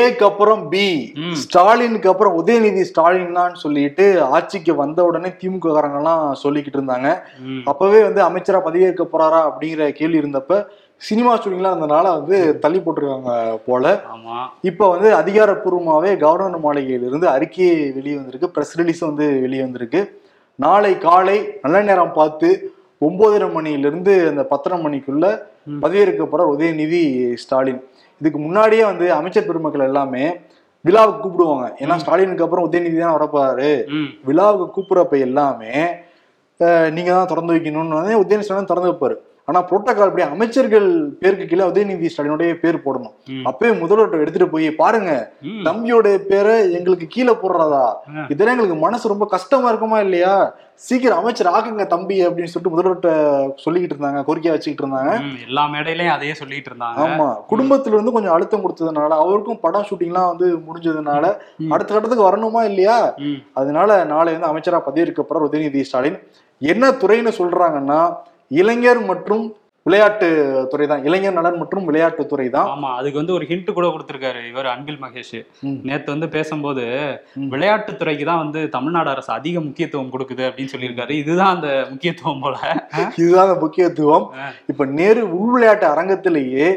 ஏக்கு அப்புறம் பி, ஸ்டாலினுக்கு அப்புறம் உதயநிதி ஸ்டாலின் தான் சொல்லிட்டு ஆட்சிக்கு வந்த உடனே திமுக காரங்கெல்லாம் சொல்லிக்கிட்டு இருந்தாங்க. அப்பவே வந்து அமைச்சரா பதவியேற்க போறாரா அப்படிங்கிற கேள்வி இருந்தப்ப சினிமா ஸ்டூடியோலாம் இருந்தனால வந்து தள்ளி போட்டிருக்காங்க போல. இப்போ வந்து அதிகாரப்பூர்வமாகவே கவர்னர் மாளிகையிலிருந்து அறிக்கையை வெளியே வந்திருக்கு, ப்ரெஸ் ரிலீஸும் வந்து வெளியே வந்திருக்கு. நாளை காலை நல்ல நேரம் பார்த்து 9:30 மணியிலிருந்து அந்த 10:30 மணிக்குள்ள பதவியேற்க போறார் உதயநிதி ஸ்டாலின். இதுக்கு முன்னாடியே வந்து அமைச்சர் பெருமக்கள் எல்லாமே விழாவுக்கு கூப்பிடுவாங்க, ஏன்னா ஸ்டாலினுக்கு அப்புறம் உதயநிதி தான் வரப்பாரு. விழாவுக்கு கூப்பிடுறப்ப எல்லாமே நீங்க தான் திறந்து வைக்கணும்னு உதயநிதி ஸ்டாலின் திறந்து வைப்பாரு. ஆனா புரோட்டோகால் படி அமைச்சர்கள் பேருக்கு கீழே உதயநிதி ஸ்டாலினுடைய பேர் போடணும். அப்பவே முதல்வர் எடுத்துட்டு போய் பாருங்க தம்பியோடைய பேரை எங்களுக்கு கீழே போடுறதா, இதெல்லாம் எங்களுக்கு மனசு ரொம்ப கஷ்டமா இருக்குமா இல்லையா, சீக்கிரம் அமைச்சர் ஆக்குங்க தம்பி அப்படின்னு சொல்லிட்டு முதல்வர்கிட்ட சொல்லிக்கிட்டு இருந்தாங்க, கோரிக்கையா வச்சுக்கிட்டு இருந்தாங்க. எல்லா மேடையிலையும் அதையே சொல்லிட்டு இருந்தாங்க. ஆமா, குடும்பத்துல இருந்து கொஞ்சம் அழுத்தம் கொடுத்ததுனால, அவருக்கும் படம் ஷூட்டிங்லாம் வந்து முடிஞ்சதுனால அடுத்த கட்டத்துக்கு வரணுமா இல்லையா, அதனால நாளை வந்து அமைச்சரா பதவியேற்க போற உதயநிதி ஸ்டாலின். என்ன துறைன்னு சொல்றாங்கன்னா இளைஞர் மற்றும் விளையாட்டு துறை தான், இளைஞர் நலன் மற்றும் விளையாட்டு துறை தான். ஆமா, அதுக்கு வந்து ஒரு ஹிண்ட் கூட கொடுத்திருக்காரு இவர் அன்பில் மகேஷ். நேத்து வந்து பேசும்போது விளையாட்டு துறைக்கு தான் வந்து தமிழ்நாடு அரசு அதிக முக்கியத்துவம் கொடுக்குது அப்படின்னு சொல்லியிருக்காரு. இதுதான் அந்த முக்கியத்துவம் போல, இதுதான் அந்த முக்கியத்துவம். இப்ப நேரு உள் விளையாட்டு அரங்கத்திலேயே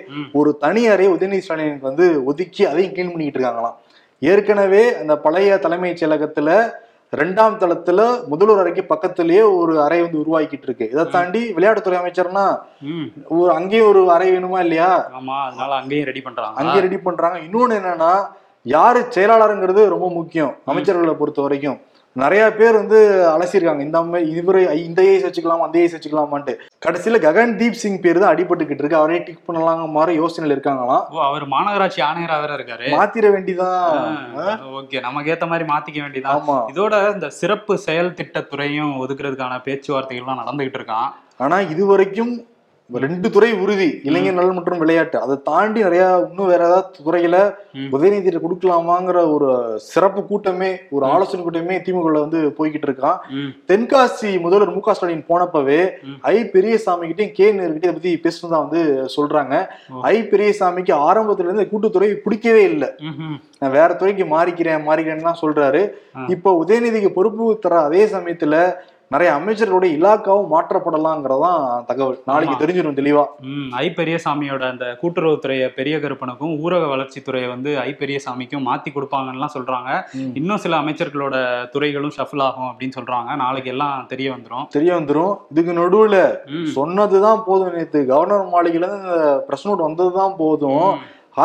ஒரு தனி அறை உதயநிதி ஸ்டாலினுக்கு வந்து ஒதுக்கி அதையும் கிளீன் பண்ணிக்கிட்டு இருக்காங்களாம். ஏற்கனவே அந்த பழைய தலைமைச் செயலகத்துல 2ஆம் தளத்துல முதல்வர் அறைக்கு பக்கத்திலேயே ஒரு அறை வந்து உருவாக்கிட்டு இருக்கு. இதை தாண்டி விளையாட்டுத்துறை அமைச்சர்னா ஒரு அங்கேயும் ஒரு அறை வேணுமா இல்லையா, அங்கேயும் ரெடி பண்றாங்க, அங்கேயும் ரெடி பண்றாங்க. இன்னொன்னு என்னன்னா யாரு செயலாளருங்கிறது ரொம்ப முக்கியம். அமைச்சர்களை பொறுத்த வரைக்கும் நிறைய பேர் வந்து அலசியிருக்காங்க, இந்த ஏஜ் வச்சுக்கலாமா அந்த ஏஜ் வச்சுக்கலாமான்ட்டு. கடைசியில ககன்தீப் சிங் பேர் தான் அடிபட்டுக்கிட்டு இருக்கு, அவரே டிக் பண்ணலாங்க மாதிரி யோசனையில இருக்காங்களாம். அவர் மாநகராட்சி ஆணையரா வேற இருக்காரு, மாத்திர வேண்டிதான், ஓகே நமக்கு ஏத்த மாதிரி மாத்திக்க வேண்டிதான். ஆமா, இதோட இந்த சிறப்பு செயல் திட்டத்துறையும் ஒதுக்குறதுக்கான பேச்சுவார்த்தைகள்லாம் நடந்துகிட்டு இருக்கான். ஆனா இது வரைக்கும் 2 துறை உறுதி, இளைஞர் நலன் மற்றும் விளையாட்டு. அதை தாண்டி நிறைய இன்னும் வேற ஏதாவது துறையில உதயநிதியை கொடுக்கலாமாங்கிற ஒரு சிறப்பு கூட்டமே, ஒரு ஆலோசனை கூட்டமே திமுக வந்து போய்கிட்டு இருக்கான். தென்காசி முதல்வர் மு க ஸ்டாலின் போனப்பவே ஐ பெரியசாமி கிட்டையும் கே நேருகிட்ட இதை பத்தி பேசணும் தான் வந்து சொல்றாங்க. ஐ பெரியசாமிக்கு ஆரம்பத்துல இருந்து கூட்டுத்துறை பிடிக்கவே இல்லை, நான் வேற துறைக்கு மாறிக்கிறேன்னு சொல்றாரு. இப்ப உதயநிதிக்கு பொறுப்பு தர அதே சமயத்துல நிறைய அமைச்சர்களுடைய இலாக்காவும் மாற்றப்படலாம்ங்கிறதான் தகவல். நாளைக்கு தெரிஞ்சிடும் தெளிவா. ஐ பெரியசாமியோட அந்த கூட்டுறவுத்துறையை பெரிய கருப்பனுக்கும் ஊரக வளர்ச்சித்துறையை வந்து ஐ பெரியசாமிக்கும் மாத்தி கொடுப்பாங்கன்னுலாம் சொல்றாங்க. இன்னும் சில அமைச்சர்களோட துறைகளும் ஷஃபில் ஆகும் அப்படின்னு சொல்றாங்க. நாளைக்கு எல்லாம் தெரிய வந்துடும். இதுக்கு நடுவுல சொன்னதுதான் போதும், நேற்று கவர்னர் மாளிகையில இந்த பிரஸ் நோட் வந்ததுதான் போதும்,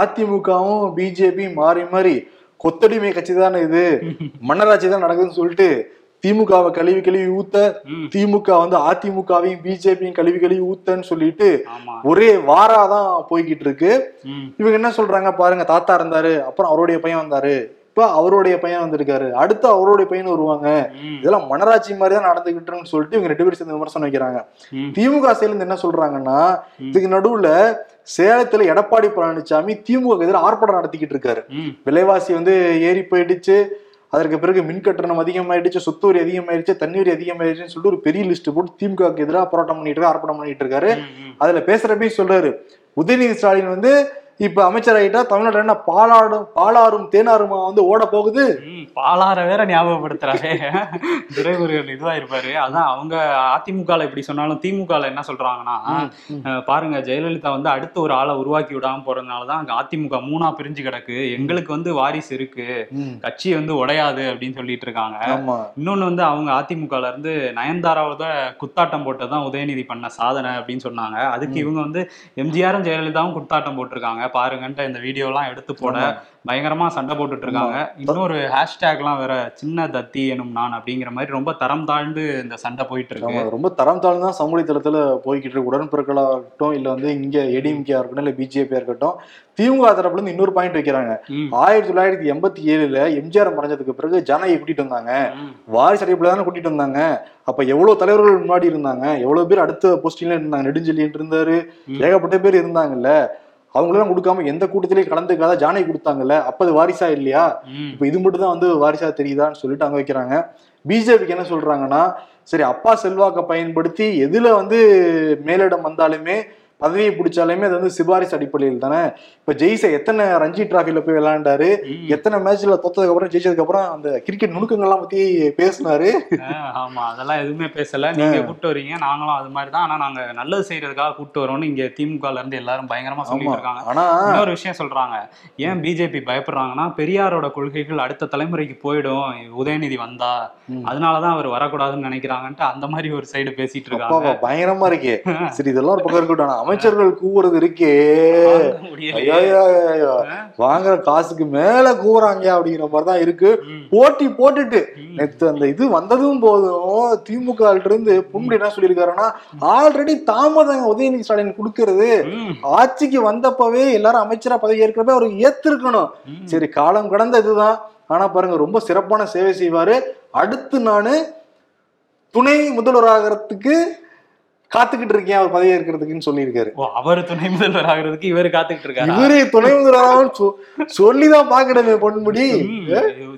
அதிமுகவும் பிஜேபி மாறி கொத்தடிமை கட்சி தானே இது, மன்னராட்சி தான் நடக்குதுன்னு சொல்லிட்டு திமுகவை கழுவி ஊத்த, திமுக வந்து அதிமுகவையும் பிஜேபியும் கழுவி ஊத்தன்னு சொல்லிட்டு ஒரே வாராதான் போய்கிட்டு இருக்கு. இவங்க என்ன சொல்றாங்க பாருங்க, தாத்தா இருந்தாரு, அப்புறம் அவருடைய பையன் வந்தாரு, இப்ப அவருடைய பையன் வந்திருக்காரு, அடுத்து அவருடைய பையன் வருவாங்க, இதெல்லாம் மனராட்சி மாதிரிதான் நடந்துகிட்டுன்னு சொல்லிட்டு இவங்க 2 பேரும் சேர்ந்து விமர்சனம் வைக்கிறாங்க. திமுக சேர்ந்து என்ன சொல்றாங்கன்னா, இதுக்கு நடுவுல சேலத்துல எடப்பாடி பழனிசாமி திமுக எதிராக ஆர்ப்பாட்டம் நடத்திக்கிட்டு இருக்காரு. விலைவாசி வந்து ஏறி போயிடுச்சு, அதற்கு பிறகு மின் கட்டணம் அதிகமாயிடுச்சு, சொத்து வரி அதிகமாயிடுச்சு, தண்ணீர் அதிகமாயிடுச்சுன்னு சொல்லிட்டு ஒரு பெரிய லிஸ்ட் போட்டு திமுகவுக்கு எதிராக போராட்டம் பண்ணிட்டு இருக்காரு, ஆர்ப்பாட்டம் பண்ணிட்டு இருக்காரு. அதுல பேசுறப்ப சொல்றாரு, உதயநிதி ஸ்டாலின் வந்து இப்ப அமைச்சர் ஆகிட்டா தமிழ்நாடு என்ன பாலாறும் தேனாருமா வந்து ஓட போகுது. பாலாற வேற ஞாபகப்படுத்துறாரு, துறைமுருகன் இதுவா இருப்பாரு. அதான் அவங்க அதிமுகல இப்படி சொன்னாலும் திமுக என்ன சொல்றாங்கன்னா, பாருங்க ஜெயலலிதா வந்து அடுத்த ஒரு ஆளை உருவாக்கி விடாம போறதுனாலதான் அங்க அதிமுக 3ஆ பிரிஞ்சு கிடக்கு, எங்களுக்கு வந்து வாரிசு இருக்கு, கட்சி வந்து உடையாது அப்படின்னு சொல்லிட்டு இருக்காங்க. இன்னொன்னு வந்து அவங்க அதிமுகல இருந்து நயன்தாராவோட குத்தாட்டம் போட்டதான் உதயநிதி பண்ண சாதனை அப்படின்னு சொன்னாங்க. அதுக்கு இவங்க வந்து எம்ஜிஆரும் ஜெயலலிதாவும் குத்தாட்டம் போட்டிருக்காங்க பாருங்கன்ற இந்த வீடியோ எல்லாம் எடுத்து போட பயங்கரமா சண்டை போட்டுட்டு இருக்காங்க. இன்னொரு ஹேஷ்டேக் எல்லாம் வேற, சின்ன தத்தி எனும் நான் அப்படிங்கிற மாதிரி ரொம்ப தரம் தாழ்ந்து இந்த சண்டை போயிட்டு இருக்கு. ரொம்ப தரம் தாழ்ந்து தான் சமூக தளத்துல போய்கிட்டு இருக்கு. உடன்பிறக்களா இருக்கட்டும், இல்ல வந்து இங்க ஏடிஎம்கே இருக்கட்டும், இல்ல பிஜேபியா இருக்கட்டும், திமுக தரப்புல இருந்து இன்னொரு பாயிண்ட் வைக்கிறாங்க. 1987 எம்ஜிஆர் மறைஞ்சதுக்கு பிறகு ஜனகி கூட்டிட்டு வந்தாங்க, வாரிசு அடிப்படையில தானே கூட்டிட்டு வந்தாங்க, அப்ப எவ்வளவு தலைவர்கள் முன்னாடி இருந்தாங்க, எவ்வளவு பேர் அடுத்த போஸ்டிங்ல இருந்தாங்க, நெடுஞ்செழியன் இருந்தாரு, ஏகப்பட்ட பேர் இருந்தாங்கல்ல, அவங்களெல்லாம் கொடுக்காம எந்த கூட்டத்திலையும் கலந்துக்காத ஜானை கொடுத்தாங்கல்ல, அப்ப அது வாரிசா இல்லையா, இப்ப இது மட்டும் தான் வந்து வாரிசா தெரியுதான்னு சொல்லிட்டு அங்க வைக்கிறாங்க. பிஜேபிக்கு என்ன சொல்றாங்கன்னா, சரி அப்பா செல்வாக்கை பயன்படுத்தி எதுல வந்து மேலிடம் வந்தாலுமே பதவியை பிடிச்சாலுமே அது வந்து சிபாரிசு அடிப்படையில் தானே. இப்போ ஜெய்சே எத்தனை ரஞ்சி டிராஃபியில் போய் விளையாண்டாரு, எத்தனை மேட்ச்ல தோத்ததுக்கு அப்புறம் ஜெயிச்சதுக்கு அப்புறம் அந்த கிரிக்கெட் நுணுக்கங்கள்லாம் பத்தி பேசினாரு. ஆமா, அதெல்லாம் எதுவுமே பேசல. நீங்க கூப்பிட்டு வரீங்க, நாங்களும் அது மாதிரி தான், ஆனா நாங்க நல்லது செய்யறதுக்காக கூப்பிட்டு வரோம்னு இங்க திமுகல இருந்து எல்லாரும் பயங்கரமா சொல்லிட்டு இருக்காங்க. ஆனா இன்னொரு விஷயம் சொல்றாங்க, ஏன் பிஜேபி பயப்படுறாங்கன்னா பெரியாரோட கொள்கைகள் அடுத்த தலைமுறைக்கு போயிடும், உதயநிதி வந்தா அதனாலதான் அவர் வரக்கூடாதுன்னு நினைக்கிறாங்கன்ட்டு அந்த மாதிரி ஒரு சைடு பேசிட்டு இருக்காங்க. பயங்கரமா இருக்கு. சரி, இதெல்லாம் பக்கம் இருக்கட்டும். அமைச்சர்கள் கூவுறது இருக்கே, வாங்குற காசுக்கு மேல கூவுறாங்க அப்படிங்கிற மாதிரிதான் இருக்கு. போட்டி போட்டுட்டு நேற்று அந்த இது வந்ததும் போதும் திமுக இருந்து புண்டி என்ன சொல்லியிருக்காருன்னா, ஆல்ரெடி தாமதம் உதயநிதி ஸ்டாலின் கொடுக்கறது, ஆட்சிக்கு வந்தப்பவே எல்லாரும் அமைச்சரா பதவி ஏற்கிறப்ப அவருக்கு ஏத்திருக்கணும். சரி, காலம் கடந்த இதுதான். ஆனா பாருங்க, ரொம்ப சிறப்பான சேவை செய்வாரு. அடுத்து நான் துணை முதல்வராகிறதுக்கு காத்துக்கிட்டு இருக்கேன், அவர் பதவி ஏற்கிறதுக்குன்னு சொல்லியிருக்காரு. அவர் துணை முதல்வர் ஆகிறதுக்கு இவர் காத்துக்கிட்டு இருக்காரு. இவரு துணை முதல்வராக சொல்லிதான் பாக்கணுமே பொன்முடி.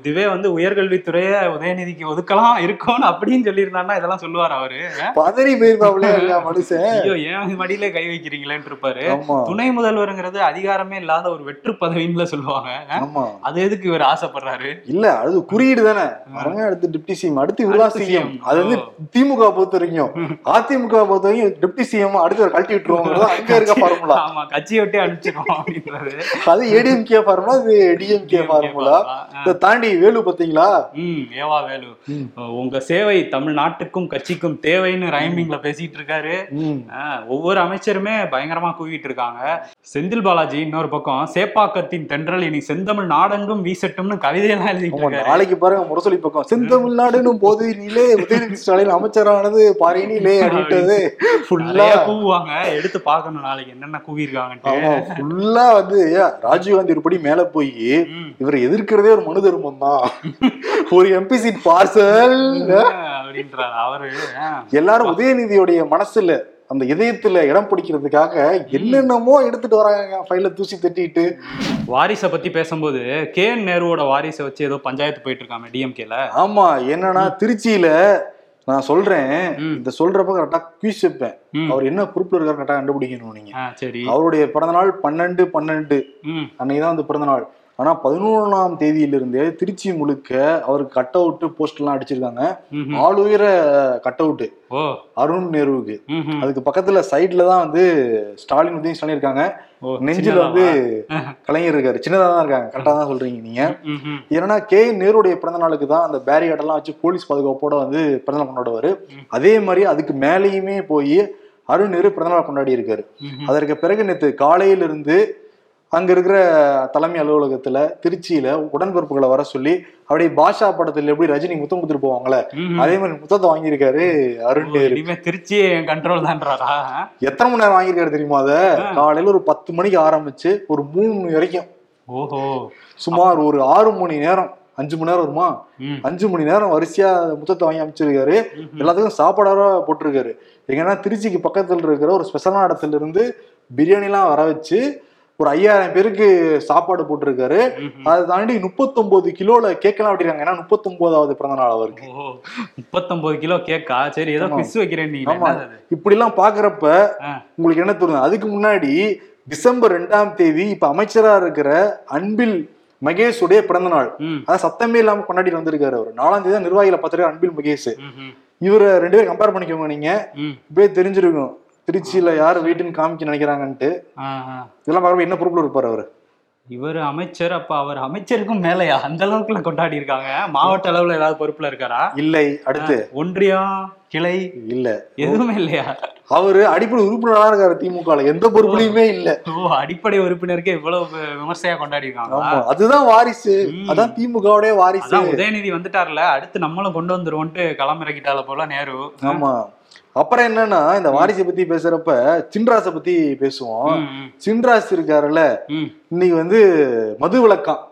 இதுவே வந்து உயர்கல்வித்துறைய உதயநிதிக்கு ஒதுக்கலாம் இருக்கும் அப்படின்னு சொல்லியிருந்தாருன்னா இதெல்லாம் சொல்லுவார். அவரு பதவி போயிருப்பாப்ல மனுஷன். ஐயோ, ஏன் மடியில கை வைக்கிறீங்களேன்னு இருப்பாரு. துணை முதல்வருங்கிறது அதிகாரமே இல்லாத ஒரு வெற்று பதவின்னு சொல்லுவாங்க. அது எதுக்கு இவர் ஆசைப்படுறாரு? இல்ல, அது குறியீடு தானே. அடுத்து டிப்டி சிஎம், அடுத்து இவர்தான் சிஎம். அது வந்து திமுக பொறுத்த வரைக்கும், அதிமுக டிப்டி சிஎம் அடுத்த ஒரு கழட்டி விட்டுருவோம், கட்சியை விட்டு அனுப்பிச்சிருவோம். அது ஏடிஎம்கே ஃபார்முலா, அது டிஎம்கே ஃபார்முலா. இதை தாண்டி வேலு பாத்தீங்களா, ஏவா வேலு உங்க சேவை தமிழ்நாட்டுக்கும் கட்சிக்கும் தேவைன்னு ரைமிங்ல பேசிட்டு இருக்காரு. ஒவ்வொரு அமைச்சருமே பயங்கரமா கூவிட்டு இருக்காங்க. செந்தில் பாலாஜி இன்னொரு பக்கம் சேப்பாக்கத்தின் தென்றல் இனி செந்தமிழ் நாடெங்கும் வீசட்டும்னு கவிதையெல்லாம் எழுதிட்டு நாளைக்கு பாருங்க முரசொலி பக்கம் செந்தமிழ்நாடுன்னு போது நீலே உதயநிதி ஸ்டாலின் அமைச்சரானது பாரு நீலே அப்படின்றது கூவாங்க. எடுத்து பாக்கணும் நாளைக்கு என்னென்ன கூவிருக்காங்க. ராஜீவ்காந்தி ஒருபடி மேல போய் இவரை எதிர்க்கிறதே ஒரு மனு தர்மம் தான், ஒரு எம்பி சீட் பார்சல் அப்படின்றாரு அவரு. எல்லாரும் உதயநிதியுடைய மனசுல அந்த இதயத்துல இடம் பிடிக்கிறதுக்காக என்னென்னமோ எடுத்துட்டு வராங்க, ஃபைல தூசி தட்டிட்டு. வாரிசை பத்தி பேசும்போது கே என் நேருவோட வாரிசை வச்சு ஏதோ பஞ்சாயத்து போயிட்டு இருக்காங்க டிஎம்கேல. ஆமா, என்னன்னா திருச்சியில நான் சொல்றேன், இந்த சொல்றப்ப கரெக்டா குயிஸ் வைப்பேன், அவர் என்ன குரூப்ல இருக்காரு கரெக்டா கண்டுபிடிக்கணும் நீங்க. அவருடைய பிறந்தநாள் 12/12 அன்னைக்குதான் அந்த பிறந்தநாள். ஆனா 11ஆம் தேதியிலிருந்தே திருச்சி முழுக்க அவருக்கு கட் அவுட் போஸ்ட் எல்லாம் அடிச்சிருக்காங்க. ஆளுயர கட் அவுட் அருண் நேருவுக்கு, அதுக்கு பக்கத்துல சைட்லதான் வந்து ஸ்டாலின் உதயநிதி ஸ்டாலின் இருக்காங்க, நெஞ்சில வந்து கலைஞர் இருக்காரு. சின்னதா தான் இருக்காங்க. கரெக்டா தான் சொல்றீங்க நீங்க. ஏன்னா கே நேருடைய பிறந்த நாளுக்கு தான் அந்த பேரிகேட் எல்லாம் வச்சு போலீஸ் பாதுகாப்போட வந்து பிறந்த நாள் கொண்டாடுவாரு. அதே மாதிரி அதுக்கு மேலேயுமே போய் அருண் நேரு பிறந்த நாள் கொண்டாடி இருக்காரு. அதற்கு பிறகு நேற்று காலையிலிருந்து அங்க இருக்கிற தலைமை அலுவலகத்துல திருச்சியில உடன்பிறப்புகளை வர சொல்லி அப்படியே பாஷா படத்துல எப்படி ரஜினி முத்தம் கொடுத்துட்டு போவாங்களே அதே மாதிரி முத்தத்தை வாங்கியிருக்காரு அருண் நேரு. திருச்சியே கண்ட்ரோல் தான்றாரா? எத்தனை மணி நேரம் வாங்கியிருக்காரு தெரியுமா? அத காலையில ஒரு 10 மணிக்கு ஆரம்பிச்சு ஒரு 3 மணி வரைக்கும். ஓஹோ, சுமார் ஒரு 6 மணி நேரம், 5 மணி நேரம் வருமா, 5 மணி நேரம் வரிசையா முத்தத்தை வாங்கி அமைச்சிருக்காரு. எல்லாத்துக்கும் சாப்பாடாரா போட்டிருக்காரு. எங்கன்னா திருச்சிக்கு பக்கத்துல இருக்கிற ஒரு ஸ்பெஷலான இடத்துல இருந்து பிரியாணி எல்லாம் வர வச்சு ஒரு 5000 பேருக்கு சாப்பாடு போட்டிருக்காரு. அதை தாண்டி 39 கிலோல கேக்கெல்லாம் விட்டுருக்காங்க. ஏன்னா 39வது பிறந்த நாள் அவருக்கு. 39 கிலோ கேக்கா? சரி, ஏதோ மிஸ் வைக்கிறேன். இப்படி எல்லாம் பாக்குறப்ப உங்களுக்கு என்ன தோணுது? அதுக்கு முன்னாடி டிசம்பர் 2ஆம் தேதி இப்ப அமைச்சரா இருக்கிற அன்பில் மகேஷ் உடைய பிறந்த நாள், அதான் சத்தமே இல்லாம கொண்டாடி வந்திருக்காரு அவர். 4ஆம் தேதி தான் நிர்வாகிகளை பார்த்திருக்காரு அன்பில் மகேஷ். இவரை 2 பேரும் கம்பேர் பண்ணிக்கோங்க நீங்க, இப்படியே தெரிஞ்சிருக்கும் திருச்சியில யாரு வீட்டுன்னு காமிக்க நினைக்கிறாங்கன்ட்டு. இதெல்லாம் பார்க்கும்போது என்ன பொறுப்புல இருப்பார் அவரு? இவர் அமைச்சர், அப்ப அவர் அமைச்சருக்கும் மேலையா? அந்த அளவுக்குள்ள கொண்டாடி இருக்காங்க. மாவட்ட அளவுல ஏதாவது பொறுப்புல இருக்காரா? இல்லை. அடுத்து ஒன்றியம் கிளை இல்ல, எதுவுமே இல்லையா? அவரு அடிப்படை உறுப்பினராக இருக்காரு திமுக. எந்த பொறுப்புலயுமே இல்ல. அடிப்படை உறுப்பினருக்கே இவ்வளவு விமர்சையா கொண்டாடி இருக்காங்க. அதுதான் வாரிசு, அதான் திமுகவுடைய வாரிசு. உதயநிதி வந்துட்டார்ல, அடுத்து நம்மளும் கொண்டு வந்துருவோம்ட்டு களமிறக்கிட்டால போல நேரு. ஆமா, அப்புறம் என்னன்னா இந்த வாரிசை பத்தி பேசுறப்ப சின்ராசை பத்தி பேசுவோம். சின்ராஸ் இருக்காருல்ல, இன்னைக்கு வந்து மது விளக்கம்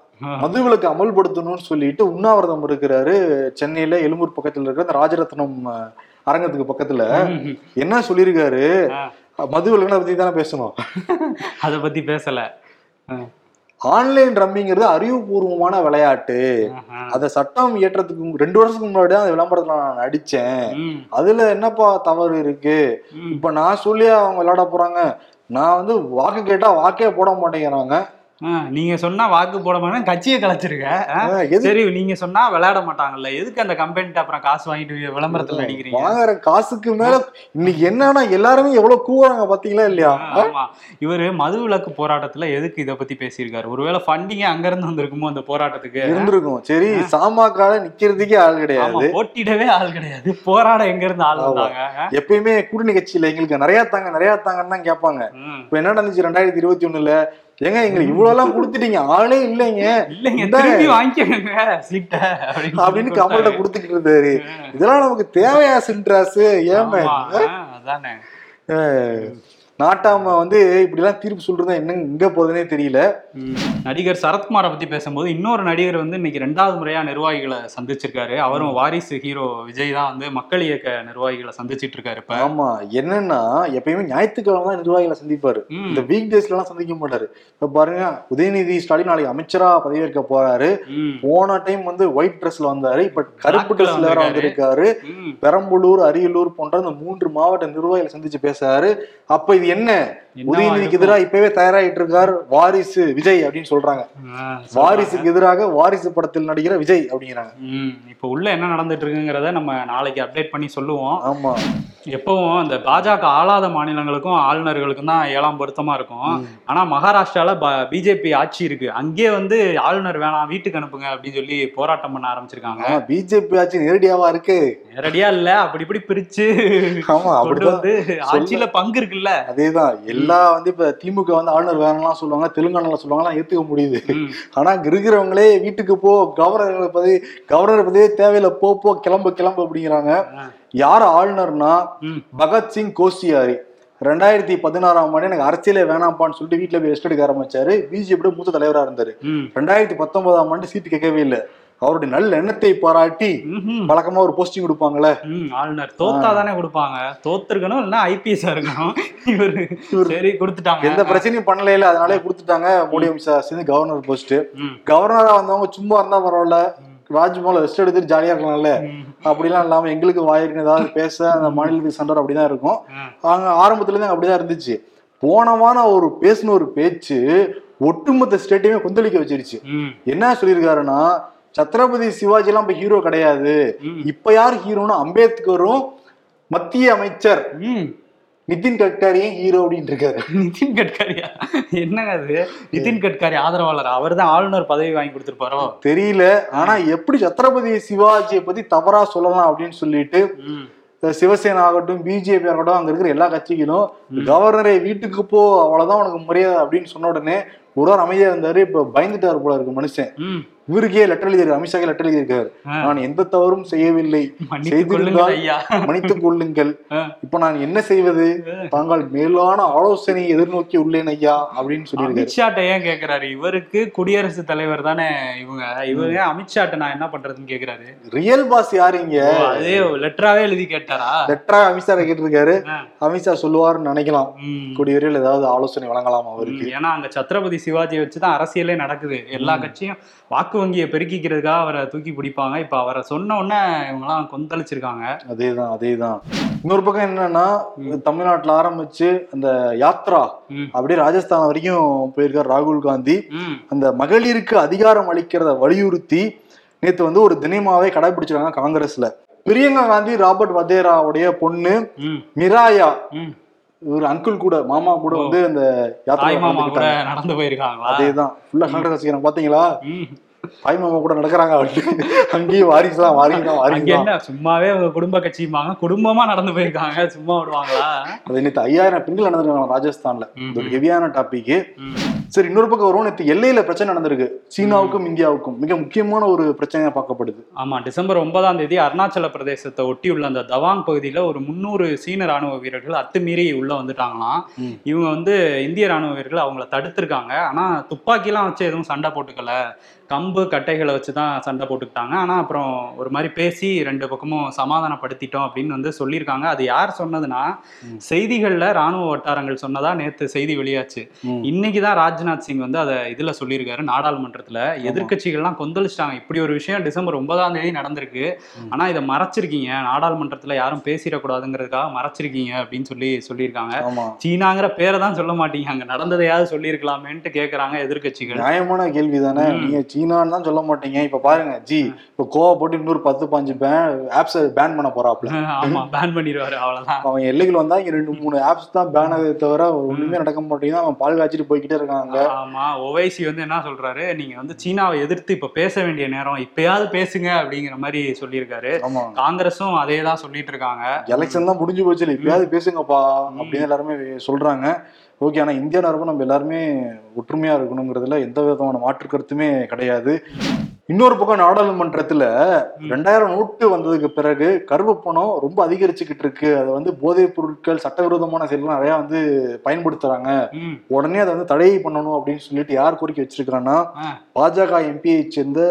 அமல்படுத்தணும்னு சொல்லிட்டு உண்ணாவிரதம் இருக்கிறாரு சென்னையில எழும்பூர் பக்கத்துல இருக்கிற அந்த ராஜரத்னம் அரங்கத்துக்கு பக்கத்துல. என்ன சொல்லியிருக்காரு? மது விளக்கனை பத்தி தானே பேசணும், அதை பத்தி பேசல. ஆன்லைன் ரம்மிங்கிறது அறிவுபூர்வமான விளையாட்டு. அத சட்டம் இயற்றத்துக்கு 2 வருஷத்துக்கு முன்னாடி தான் அந்த விளம்பரத்துல நான் நடிச்சேன். அதுல என்னப்பா தவறு இருக்கு? இப்ப நான் சொல்லி அவங்க விளையாட போறாங்க. நான் வந்து வாக்கு கேட்டா வாக்கே போட மாட்டேங்கிறாங்க. நீங்க சொன்னா வாக்கு போட மாட்டேன், கட்சியை கலைச்சிருக்க. சரி, நீங்க சொன்னா விளையாட மாட்டாங்கல்ல, எதுக்கு அந்த கம்பெனிட்ட அப்புறம் காசு வாங்கிட்டு விளம்பரத்துல நடிக்கிறீங்க? வாங்குற காசுக்கு மேல இன்னைக்கு என்னன்னா எல்லாருமே எவ்வளவு கூறாங்க பாத்தீங்களா இல்லையா? ஆமா, இவரு மது விலக்கு போராட்டத்துல எதுக்கு இதை பத்தி பேசியிருக்காரு? ஒருவேளை ஃபண்டிங்கே அங்க இருந்து வந்திருக்குமோ அந்த போராட்டத்துக்கு இருந்திருக்கும். சரி, சாமாக்கால நிக்கிறதுக்கே ஆள் கிடையாது, போட்டிடவே ஆள் கிடையாது, போராட எங்க இருந்து ஆள் வந்தாங்க? எப்பயுமே கூட்டணி கட்சியில எங்களுக்கு நிறையா தாங்க நிறையா தாங்கன்னு தான் கேட்பாங்க. இப்ப என்ன நடந்துச்சு 2021 ஏங்க எங்களுக்கு இவ்வளவு எல்லாம் கொடுத்துட்டீங்க, ஆளே இல்லைங்க அப்படின்னு கம்பல்ட்ட குடுத்துட்டு இருந்தாரு. இதெல்லாம் நமக்கு தேவையா? சின்ட்ராஸ் ஏமா நாட்டாம வந்து இப்படி எல்லாம் தீர்ப்பு சொல்றதா என்னங்க இங்க போகுதுன்னே தெரியல. நடிகர் சரத்குமாரை பத்தி பேசும்போது இன்னொரு நடிகர் வந்து இன்னைக்கு 2வது முறையா நிர்வாகிகளை சந்திச்சிருக்காரு. அவரும் வாரிசு ஹீரோ விஜய் தான் வந்து மக்கள் இயக்க நிர்வாகிகளை சந்திச்சிட்டு இருக்காரு இப்ப. ஆமா, என்னன்னா எப்பயுமே ஞாயிற்றுக்கிழமை தான் நிர்வாகிகளை சந்திப்பாரு, இந்த வீக் டேஸ்ல எல்லாம் சந்திக்க மாட்டாரு. இப்ப பாருங்க, உதயநிதி ஸ்டாலின் நாளைக்கு அமைச்சரா பதவியேற்க போறாரு. போன டைம் வந்து ஒயிட் ட்ரெஸ்ல வந்தாரு, இப்ப கருப்பு ட்ரெஸ்ல வேற வந்திருக்காரு. பெரம்பலூர், அரியலூர் போன்ற இந்த 3 மாவட்ட நிர்வாகிகளை சந்திச்சு பேசுறாரு. அப்ப இது என்ன, உதயநிதிக்கு எதிராக இப்பவே தயாராகிட்டு இருக்காரு வாரிசு விஜய் அப்படின்னு சொல்றாங்க. வாரிசுக்கு எதிராக வாரிசு படத்தில் நடிக்கிற விஜய் அப்படிங்கிறாங்க. இப்ப உள்ள என்ன நடந்துட்டு இருக்குங்கிறத நம்ம நாளைக்கு அப்டேட் பண்ணி சொல்லுவோம். ஆமா, எப்பவும் இந்த பாஜக ஆளாத மாநிலங்களுக்கும் ஆளுநர்களுக்கும் தான் ஏழாம் பொருத்தமா இருக்கும். ஆனா மகாராஷ்டிரால பிஜேபி ஆட்சி இருக்கு, அங்கே வந்து ஆளுநர் வேணாம் வீட்டுக்கு அனுப்புங்க அப்படின்னு சொல்லி போராட்டம் பண்ண ஆரம்பிச்சிருக்காங்க. பிஜேபி ஆட்சி நேரடியாவா இருக்கு? நேரடியா இல்ல, அப்படி இப்படி பிரிச்சு வந்து ஆட்சியில பங்கு இருக்குல்ல. அதேதான் எல்லா வந்து இப்ப திமுக வந்து ஆளுநர் வேணாம் சொல்லுவாங்க, தெலுங்கானால சொல்லுவாங்க, ஏத்துக்க முடியுது. ஆனா இருக்கிறவங்களே வீட்டுக்கு போ, கவர்னர் பதவி தேவையில்ல, போ கிளம்பு கிளம்பு அப்படிங்கிறாங்க. யார் ஆளுநர்னா பகத்சிங் கோஷியாரி. 2016ஆம் ஆண்டு எனக்கு அரசியலே வேணாம்பான்னு சொல்லிட்டு வீட்டுல போய் ரெஸ்ட் எடுக்க ஆரம்பிச்சாரு. பிஜேபியோட மூத்த தலைவரா இருந்தாரு. 2019ஆம் ஆண்டு சீட்டு கேட்கவே இல்லை. அவருடைய நல்ல எண்ணத்தை பாராட்டி வழக்கமா ஒரு போஸ்டிங் கொடுப்பாங்களே ஆளுநர், தோத்தாதானே கொடுப்பாங்க, தோத்துருக்கணும் இல்லைன்னா ஐபிஎஸ்ஆ இருக்கணும். இவர் சரி கொடுத்துட்டாங்க, எந்த பிரச்சனையும் பண்ணல, இல்லை அதனாலே கொடுத்துட்டாங்க. மோடி அமித்ஷா சேர்ந்து கவர்னர் போஸ்ட். கவர்னரா வந்தவங்க சும்மா இருந்தா பரவாயில்ல, ராஜ்மோல ரெஸ்ட் எடுத்துட்டு ஜாலியா இருக்கலாம்ல. அப்படிலாம் இல்லாம எங்களுக்கு வாயிருக்கு ஏதாவது பேச அந்த மாநிலத்துக்கு சண்டை அப்படிதான் இருக்கும். அவங்க ஆரம்பத்துலேருந்து அப்படிதான் இருந்துச்சு. போனமான ஒரு பேசின ஒரு பேச்சு ஒட்டுமொத்த ஸ்டேட்டையுமே கொந்தளிக்க வச்சிருச்சு. என்ன சொல்லியிருக்காருன்னா, சத்திரபதி சிவாஜி எல்லாம் இப்ப ஹீரோ கிடையாது, இப்ப யார் ஹீரோன்னா அம்பேத்கரும் மத்திய அமைச்சர் நிதின் கட்காரியும் ஹீரோ அப்படின்னு இருக்காரு. நிதின் கட்காரியா? என்னங்க அது? நிதின் கட்காரி ஆதரவாளர், அவர் தான் ஆளுநர் பதவி வாங்கி கொடுத்துருப்பாரோ தெரியல. ஆனா எப்படி சத்திரபதி சிவாஜியை பத்தி தவறா சொல்லலாம் அப்படின்னு சொல்லிட்டு சிவசேனா ஆகட்டும் பிஜேபி ஆகட்டும் அங்க இருக்கிற எல்லா கட்சிகளும் கவர்னரை வீட்டுக்கு போ, அவ்வளவுதான் உனக்கு மரியாதை அப்படின்னு சொன்ன உடனே ஒரு வாரம் அமைதியா இருந்தாரு. இப்ப பயந்துட்டாரு போல இருக்கு மனுஷன். இவருக்கே லெட்டர் எழுதியிருக்காரு, அமித்ஷாக்கே லெட்டர் எழுதியிருக்காரு, நான் எந்த தவறும் செய்யவில்லை, மன்னித்துக் கொள்ளுங்கள், இப்ப நான் என்ன செய்வது, தாங்கள் மேலான ஆலோசனை எதிர்நோக்கி உள்ளேன் ஐயா அப்படின்னு சொல்லியிருக்காரு. அமித்ஷாட்ட ஏன் கேட்கிறாரு? இவருக்கு குடியரசுத் தலைவர் தானே இவங்க, இவரு அமித்ஷாட்ட நான் என்ன பண்றதுன்னு கேட்கிறாரு. ரியல் பாஸ் யாருங்க? அதே லெட்டராவே எழுதி கேட்டாரா? லெட்டரா அமித்ஷா கேட்டிருக்காரு. அமித்ஷா சொல்லுவாருன்னு நினைக்கலாம், கூடிய வரையில் ஏதாவது ஆலோசனை வழங்கலாம் அவருக்கு. ஏன்னா அங்க சத்திரபதி சிவாஜியை வச்சுதான் அரசியலே நடக்குது. எல்லா கட்சியும் வாக்கு வங்கியை பெருக்கிக்கிறதுக்காக அவரை தூக்கி பிடிப்பாங்க. இப்ப அவரை சொன்ன உடனே இவங்கெல்லாம் கொந்தளிச்சிருக்காங்க. அதேதான் அதேதான். இன்னொரு பக்கம் என்னன்னா, தமிழ்நாட்டுல ஆரம்பிச்சு அந்த யாத்ரா அப்படியே ராஜஸ்தான் வரைக்கும் போயிருக்காரு ராகுல் காந்தி. அந்த மகளிருக்கு அதிகாரம் அளிக்கிறத வலியுறுத்தி நேற்று வந்து ஒரு தினமாவே கடைபிடிச்சிருக்காங்க காங்கிரஸ்ல. பிரியங்கா காந்தி ராபர்ட் வதேராவுடைய பொண்ணு மிராயா, ஒரு அங்கிள் கூட மாமா கூட வந்து அந்த யாத்திரை நடந்து போயிருக்காங்க. அதேதான் ஃபுல்லா காங்கிரஸ் வச்சுக்கிறேன் பாத்தீங்களா, தாய் மாமா கூட நடக்கிறாங்க அங்கேயும் வாரிசுலாம் சும்மாவே குடும்ப கட்சியுமாங்க, குடும்பமா நடந்து போயிருக்காங்க, சும்மா விடுவாங்களா? அது நேற்று 5000 பெண்கள் நடந்திருக்காங்க ராஜஸ்தான்ல. ஒரு ஹெவியான டாபிக். சரி, இன்னொரு பக்கம் வரும். நேற்று எல்லையில பிரச்சனை நடந்திருக்கு, சீனாவுக்கும் இந்தியாவுக்கும் மிக முக்கியமான ஒரு பிரச்சனையா பார்க்கப்படுது. ஆமா, டிசம்பர் 9ஆம் தேதி அருணாச்சல பிரதேசத்தை ஒட்டியுள்ள அந்த தவாங் பகுதியில ஒரு 300 சீன ராணுவ வீரர்கள் அத்துமீறி உள்ள வந்துட்டாங்களாம். இவங்க வந்து இந்திய ராணுவ வீரர்கள் அவங்கள தடுத்திருக்காங்க. ஆனா துப்பாக்கிலாம் வச்சு எதுவும் சண்டை போட்டுக்கல, கம்பு கட்டைகளை வச்சு தான் சண்டை போட்டுக்கிட்டாங்க. ஆனால் அப்புறம் ஒரு மாதிரி பேசி ரெண்டு பக்கமும் சமாதானப்படுத்திட்டோம் அப்படின்னு வந்து சொல்லியிருக்காங்க. அது யார் சொன்னதுன்னா, செய்திகளில் ராணுவ வட்டாரங்கள் சொன்னதா நேற்று செய்தி வெளியாச்சு. இன்னைக்கு தான் ராஜ்நாத் சிங் வந்து அதை இதில் சொல்லியிருக்காரு. நாடாளுமன்றத்தில் எதிர்கட்சிகள்லாம் கொந்தளிச்சிட்டாங்க. இப்படி ஒரு விஷயம் டிசம்பர் 9ஆம் தேதி நடந்திருக்கு, ஆனால் இதை மறைச்சிருக்கீங்க, நாடாளுமன்றத்தில் யாரும் பேசிடக்கூடாதுங்கிறதுக்காக மறைச்சிருக்கீங்க அப்படின்னு சொல்லியிருக்காங்க. சீனாங்கிற பேரை தான் சொல்ல மாட்டீங்க, அங்கே நடந்ததையாவது சொல்லியிருக்கலாமேன்ட்டு கேட்குறாங்க எதிர்கட்சிகள். நியாயமான கேள்வி தானே, சீனான்னு தான் சொல்ல மாட்டீங்க. இப்ப பாருங்க ஜி, இப்ப கோவா போட்டு இன்னொரு 10-15 ஆப்ஸ் பேன் பண்ண போறாப்ல. ஆமா, பேன் பண்ணிடுவாரு, அவ்வளவுதான். அவன் எல்லைகள் வந்தா இங்க 2-3 ஆப்ஸ் தான் பேன் ஆகுது, தவிர ஒண்ணுமே நடக்க மாட்டேங்குது. அவன் பால் காய்ச்சிட்டு போய்கிட்டே இருக்காங்க. ஆமா, ஒவைசி வந்து என்ன சொல்றாரு, நீங்க வந்து சீனாவை எதிர்த்து இப்ப பேச வேண்டிய நேரம், இப்பயாவது பேசுங்க அப்படிங்கிற மாதிரி சொல்லியிருக்காரு. காங்கிரஸும் அதே தான் சொல்லிட்டு இருக்காங்க. எலெக்ஷன் தான் முடிஞ்சு போச்சு, இப்பயாவது பேசுங்கப்பா அப்படின்னு எல்லாருமே சொல்றாங்க. ஓகே, ஆனால் இந்தியா நரம்பு நம்ம எல்லாருமே ஒற்றுமையாக இருக்கணுங்கிறதுல எந்த விதமான மாற்று கருத்துமே கிடையாது. இன்னொரு பக்கம் நாடாளுமன்றத்துல 2000 நோட்டு வந்ததுக்கு பிறகு கருப்பு பணம் ரொம்ப அதிகரிச்சுக்கிட்டு இருக்கு. அதை வந்து போதைப் பொருட்கள், சட்டவிரோதமான செயல்கள் நிறைய வந்து பயன்படுத்துறாங்க, உடனே அதை வந்து தடை பண்ணணும் அப்படின்னு சொல்லிட்டு யார் கோரிக்கை வச்சிருக்காங்கன்னா, பாஜக எம்பியை சேர்ந்த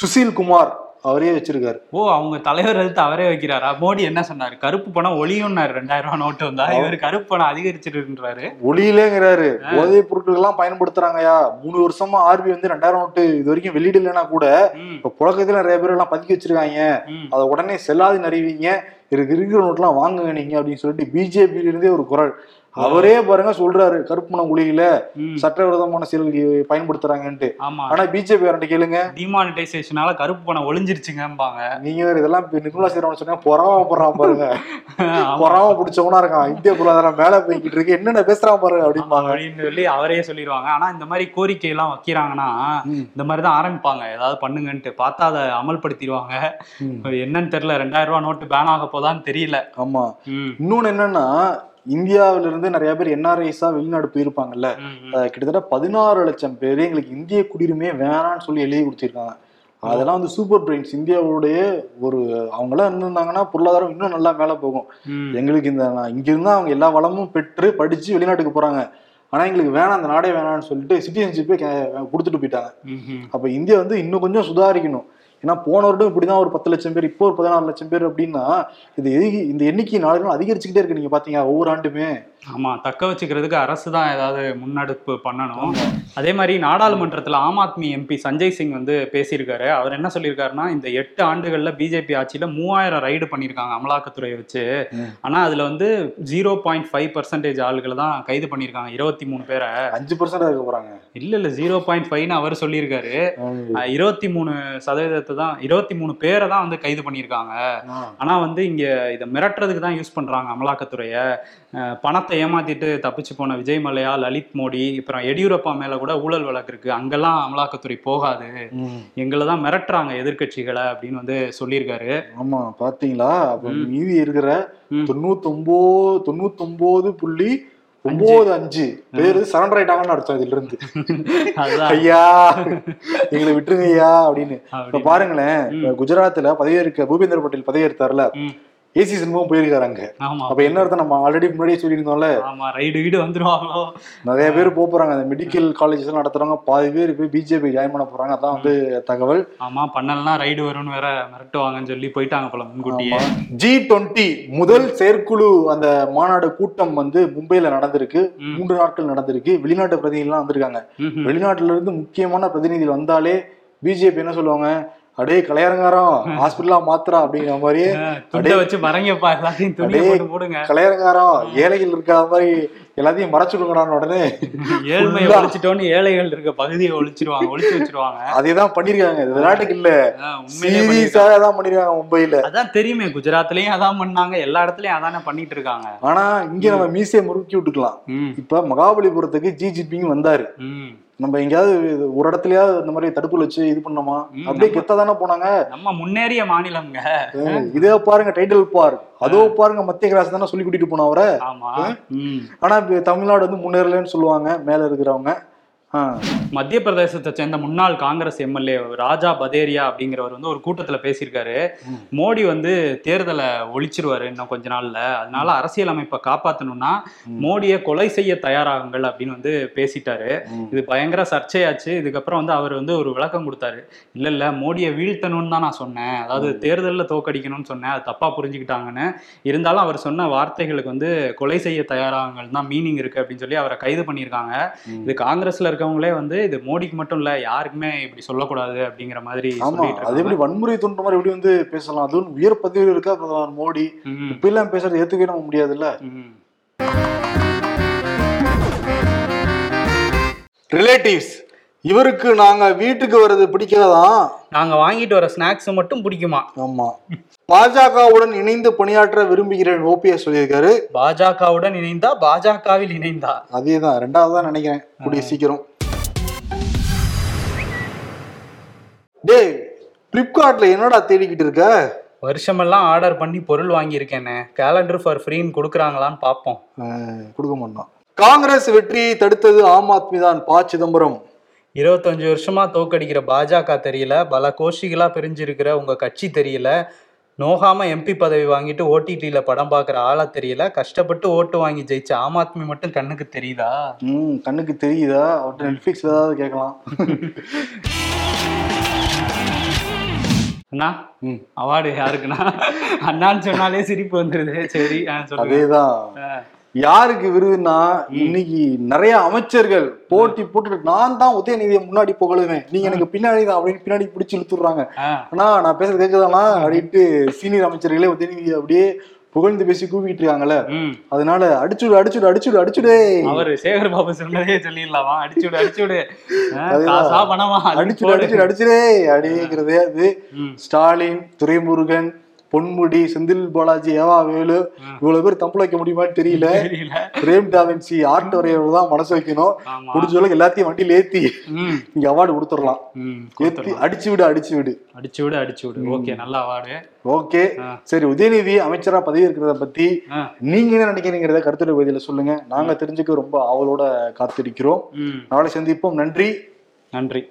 சுஷில் குமார் அவரே வச்சிருக்காரு. ஓ, அவங்க தலைவர் எடுத்து அவரே வைக்கிறாரா? மோடி என்ன சொன்னாரு, கருப்பு பணம் ஒளியும்னாரு. 2000 நோட்டு வந்தா இவர் கருப்பு பணம் அதிகரிச்சிருக்கிறாரு, ஒளியிலேங்கிறாரு. போதைப் பொருட்கள் எல்லாம் பயன்படுத்துறாங்கயா. 3 வருஷமா ஆர்பி வந்து 2000 நோட்டு இது வரைக்கும் வெளியிடலைன்னா கூட இப்ப புழக்கத்துல நிறைய பேர் எல்லாம் பதுக்கி வச்சிருக்காங்க, அதை உடனே செல்லாது நிறைவீங்க, இருக்கிற நோட்டுலாம் வாங்குங்க நீங்க அப்படின்னு சொல்லிட்டு பிஜேபியில இருந்தே ஒரு குரல். அவரே பாருங்க சொல்றாரு, கருப்பு பணம் ஒளியில சட்டவிரோதமான செயல்கள் பயன்படுத்துறாங்கன்ட்டு. ஆனா பிஜேபி யார்ட்ட கேளுங்க, டிமானிட்டைசேஷனால கருப்பு பணம் ஒளிஞ்சிருச்சுங்கம்பாங்க. நீங்க வேற இதெல்லாம் நிர்மலா சீதாராமன் சொன்னா பொறாமப்படுறான் பாருங்க, பொறாம பிடிச்சவனா இருக்கான், இந்திய பொருளாதாரம் மேல போய்கிட்டு இருக்கு, என்னென்ன பேசுறான் பாருங்க அப்படிம்பாங்க அப்படின்னு சொல்லி அவரே சொல்லிடுவாங்க. ஆனா இந்த மாதிரி கோரிக்கை எல்லாம் வைக்கிறாங்கன்னா இந்த மாதிரிதான் ஆரம்பிப்பாங்க, ஏதாவது பண்ணுங்கன்ட்டு. பார்த்தா அதை அமல்படுத்திடுவாங்க. என்னன்னு தெரியல, 2000 நோட்டு பேன் ஆக போதான்னு தெரியல. ஆமா, இன்னொன்னு என்னன்னா, இந்தியாவில இருந்து நிறைய பேர் என்ஆர்ஐஸா வெளிநாடு போயிருப்பாங்கல்ல, கிட்டத்தட்ட 16 லட்சம் பேர் எங்களுக்கு இந்திய குடியுரிமையே வேணான்னு சொல்லி எழுதி கொடுத்திருக்காங்க. அதெல்லாம் வந்து சூப்பர் பிரெயின்ஸ் இந்தியாவுடைய ஒரு, அவங்களாம் இருந்திருந்தாங்கன்னா பொருளாதாரம் இன்னும் நல்லா மேல போகும். எங்களுக்கு இந்த இங்கிருந்தா அவங்க எல்லா வளமும் பெற்று படிச்சு வெளிநாட்டுக்கு போறாங்க, ஆனா எங்களுக்கு வேணாம், அந்த நாடே வேணான்னு சொல்லிட்டு சிட்டிசன்ஷிப்பே கொடுத்துட்டு போயிட்டாங்க. அப்ப இந்தியா வந்து இன்னும் கொஞ்சம் சுதாரிக்கணும். ஏன்னா போனவர்கிட்ட இப்படிதான் ஒரு 10 லட்சம் பேர், இப்போ ஒரு 14 லட்சம் பேர் அப்படின்னா இது இந்த எண்ணிக்கை நாடுகளும் அதிகரிச்சுக்கிட்டே இருக்கு. நீங்க பாத்தீங்க ஒவ்வொரு ஆண்டுமே. ஆமா, தக்க வச்சுக்கிறதுக்கு அரசு தான் ஏதாவது முன்னெடுப்பு பண்ணணும். அதே மாதிரி நாடாளுமன்றத்துல ஆம் ஆத்மி எம்பி சஞ்சய் சிங் வந்து பேசியிருக்காரு. அவர் என்ன சொல்லியிருக்காருன்னா, இந்த 8 ஆண்டுகள்ல பிஜேபி ஆட்சியில 3000 ரைடு பண்ணியிருக்காங்க அமலாக்கத்துறையை வச்சு. ஆனா அதுல வந்து 0.5% ஆளுகளை தான் கைது பண்ணியிருக்காங்க, 23 பேரை. 5% இருக்க போறாங்க. இல்ல 0.5ன்னு அவர் சொல்லியிருக்காரு. 23% தான், 23 பேரை தான் வந்து கைது பண்ணியிருக்காங்க. ஆனா வந்து இங்க இதை மிரட்டுறதுக்கு தான் யூஸ் பண்றாங்க அமலாக்கத்துறையை. பணத்தை ஏமாத்திட்டு தப்பிச்சு போன விஜய் மலையா, லலித் மோடி, அப்புறம் எடியூரப்பா மேல கூட ஊழல் வழக்கு இருக்கு, அங்கெல்லாம் அமலாக்கத்துறை போகாது, எங்களை தான் மிரட்டுறாங்க எதிர்கட்சிகளை அப்படின்னு வந்து சொல்லியிருக்காரு. ஆமா, பாத்தீங்களா? மீதி இருக்கிற 99.95 பேரு சரண்டர் ஆயிட்டாங்கன்னு அர்த்தம். இதுல இருந்து ஐயா எங்களை விட்டுருங்க ஐயா அப்படின்னு. இப்ப பாருங்களேன், குஜராத்ல பதவியேற்க பூபேந்திர பட்டேல் பதவியேற்றாருல, ஏசி சினிமாவும் போயிருக்காங்க. அப்ப என்ன அர்த்தம், நம்ம ஆல்ரெடி முன்னாடியே சொல்லியிருந்தோம்ல, ரைடு வீடு வந்துருவாங்களோ. நிறைய பேர் போறாங்க, அந்த மெடிக்கல் காலேஜ் எல்லாம் நடத்துறாங்க, பாதி பேர் போய் பிஜேபி ஜாயின் பண்ண போறாங்க. அதான் வந்து தகவல். ஆமா, பண்ணலன்னா ரைடு வரும்னு வேற மிரட்டுவாங்கன்னு சொல்லி போயிட்டாங்க போல முன்கூட்டியே. G20 முதல் செயற்குழு அந்த மாநாடு கூட்டம் வந்து மும்பையில நடந்திருக்கு. 3 நாட்கள் நடந்திருக்கு. வெளிநாட்டு பிரதிநிதிகள் வந்திருக்காங்க. வெளிநாட்டுல இருந்து முக்கியமான பிரதிநிதிகள் வந்தாலே பிஜேபி என்ன சொல்லுவாங்க, அப்படியே கலையரங்காரம் ஹாஸ்பிட்டலா மாத்திரா அப்படிங்கிற மாதிரியே வச்சு மறைங்கப்பா, எல்லாத்தையும் போடுங்க, கலையரங்காரம் ஏழைகள் இருக்கிற மாதிரி எல்லாத்தையும் மறைச்சுடுங்கடான்னு உடனே ஏழ்மையை ஒழிச்சிட்டோன்னு ஏழைகள் இருக்க பகுதியை ஒழிச்சு வச்சிருவாங்க. அதேதான் பண்ணிருக்காங்க. விளையாட்டுக்கு இல்ல, சீரியஸாதான் பண்ணிருக்காங்க மும்பையில. அதான் தெரியுமே, குஜராத்லயும் அதான் பண்ணாங்க, எல்லா இடத்துலயும் அதானே பண்ணிட்டு இருக்காங்க. ஆனா இங்க நம்ம மீசையை முறுக்கி விட்டுக்கலாம். இப்ப மகாபலிபுரத்துக்கு ஜிஜிபின்னு வந்தாரு. நம்ம எங்கேயாவது ஒரு இடத்துலயாவது இந்த மாதிரி தடுப்புல வச்சு இது பண்ணோமா? அப்படியே கெத்தா தானே போனாங்க. நம்ம முன்னேறிய மாநிலம்ங்க. இதே பாருங்க, டைட்டில் பார்க், அதோ பாருங்க மத்திய கிளாஸ் தானே சொல்லி கூட்டிட்டு போனோம் அவரை. ஆனா தமிழ்நாடு வந்து முன்னேறலன்னு சொல்லுவாங்க மேல இருக்கிறவங்க. மத்திய பிரதேசத்தை சேர்ந்த முன்னாள் காங்கிரஸ் எம்எல்ஏ ராஜா பதேரியா அப்படிங்கிறவர் வந்து ஒரு கூட்டத்தில் பேசியிருக்காரு, மோடி வந்து தேர்தலை ஒழிச்சிருவாரு இன்னும் கொஞ்ச நாள்ல, அதனால அரசியல் அமைப்பை காப்பாற்றணும்னா மோடியை கொலை செய்ய தயாராகுங்கள் அப்படின்னு வந்து பேசிட்டாரு. இது பயங்கர சர்ச்சையாச்சு. இதுக்கப்புறம் வந்து அவர் வந்து ஒரு விளக்கம் கொடுத்தாரு, இல்லை மோடியை வீழ்த்தணும்னு தான் நான் சொன்னேன், அதாவது தேர்தலில் தோக்கடிக்கணும்னு சொன்னேன், அது தப்பா புரிஞ்சுக்கிட்டாங்கன்னு. இருந்தாலும் அவர் சொன்ன வார்த்தைகளுக்கு வந்து கொலை செய்ய தயாராகுங்கள் தான் மீனிங் இருக்கு அப்படின்னு சொல்லி அவரை கைது பண்ணியிருக்காங்க. இது காங்கிரஸ்ல இருக்கவங்களே வந்து இது மோடிக்கு மட்டும் இல்ல, யாருக்குமே இப்படி சொல்லக்கூடாது அப்படிங்கிற மாதிரி. அது எப்படி வன்முறை தோன்ற மாதிரி எப்படி வந்து பேசலாம்? அதுவும் உயர் பதவியில் இருக்கா பிரதமர் மோடி, இப்ப எல்லாம் பேசுறது ஏத்துக்கவே நம்ம முடியாது இல்ல. ரிலேட்டிவ்ஸ் இவருக்கு நாங்க வீட்டுக்கு வர்றது பிடிக்காதான், நாங்க வாங்கிட்டு வர ஸ்நாக்ஸ் மட்டும் பிடிக்குமா? ஆமா. பாஜகவுடன் இணைந்து பணியாற்ற விரும்புகிறேன் ஓபிஎஸ் சொல்லியிருக்காரு. பாஜகவுடன் இணைந்தா பாஜகவில் இணைந்தா? அதேதான், ரெண்டாவது தான் நினைக்கிறேன் கூடிய சீக்கிரம். டேய் பிளிப்கார்ட்ல என்னடா தேடிக்கிட்டு இருக்க? வருஷமெல்லாம் ஆர்டர் பண்ணி பொருள் வாங்கியிருக்கேன், கேலண்டர் ஃபார் ஃப்ரீன்னு கொடுக்குறாங்களான்னு பார்ப்போம். கொடுக்க மாட்டோம். காங்கிரஸ் வெற்றியை தடுத்தது ஆம் ஆத்மி தான் ப. சிதம்பரம். 25 வருஷமா தோக்கடிக்கிற பாஜக தெரியல, பல கோஷிகளா பிரிஞ்சிருக்கிற உங்க கட்சி தெரியல, நோகாம எம்பி பதவி வாங்கிட்டு ஓடிடில படம் பாக்குற ஆளா தெரியல, கஷ்டப்பட்டு ஓட்டு வாங்கி ஜெயிச்ச ஆம் ஆத்மி மட்டும் கண்ணுக்கு தெரியுதா? கண்ணுக்கு தெரியுதா? அவர்கிட்ட நெட்ஃபிளிக்ஸ்ல ஏதாவது கேட்கலாம். அண்ணா அவார்டு யாருக்குண்ணா? அண்ணான்னு சொன்னாலே சிரிப்பு வந்துருது. சரி அதேதான். யாருக்கு விருதுன்னா இன்னைக்கு நிறைய அமைச்சர்கள் போட்டி போட்டு நான் தான் உதயநிதியை முன்னாடி புகழுவேன், நீங்க எனக்கு பின்னாடி தான் அப்படின்னு பின்னாடி பிடிச்சி இழுத்துடுறாங்க. ஆனா நான் பேசுறது கேட்குதானா அப்படின்ட்டு சீனியர் அமைச்சர்களே உதயநிதி அப்படியே புகழ்ந்து பேசி கூப்பிட்டு இருக்காங்கல்ல, அதனால அடிச்சுடு அடிச்சுடு அடிச்சுடு அடிச்சுடு. அவரு சேகர் பாபு சொன்னதே சொல்லிடலாமா, அடிச்சுடு அடிச்சுடு அடிச்சுடு அடிச்சுடு அடிச்சுடே அப்படிங்கிறதே. அது ஸ்டாலின், துரைமுருகன், பொன்முடி, செந்தில் பாலாஜி, ஏவா வேலு, இவ்வளவு பேர் தம்பு வைக்க முடியுமான்னு தெரியல. பிரேம் டாவென்சி ஆர்ட் வரையவர் தான் மனசு வைக்கணும். முடிஞ்சவளவு எல்லாத்தையும் வண்டியில் ஏத்தி இங்க அவார்டு கொடுத்துடலாம். ஏத்தி அடிச்சு விடு அடிச்சு விடு அடிச்சு விடு அடிச்சு விடு. ஓகே, நல்ல அவார்டு. ஓகே சரி, உதயநிதி அமைச்சரா பதவி இருக்கிறத பத்தி நீங்க என்ன நினைக்கிறீங்கிறத கருத்துரை பகுதியில சொல்லுங்க. நாங்க தெரிஞ்சுக்க ரொம்ப ஆவலோட காத்திருக்கிறோம். நாளை சந்திப்போம். நன்றி நன்றி.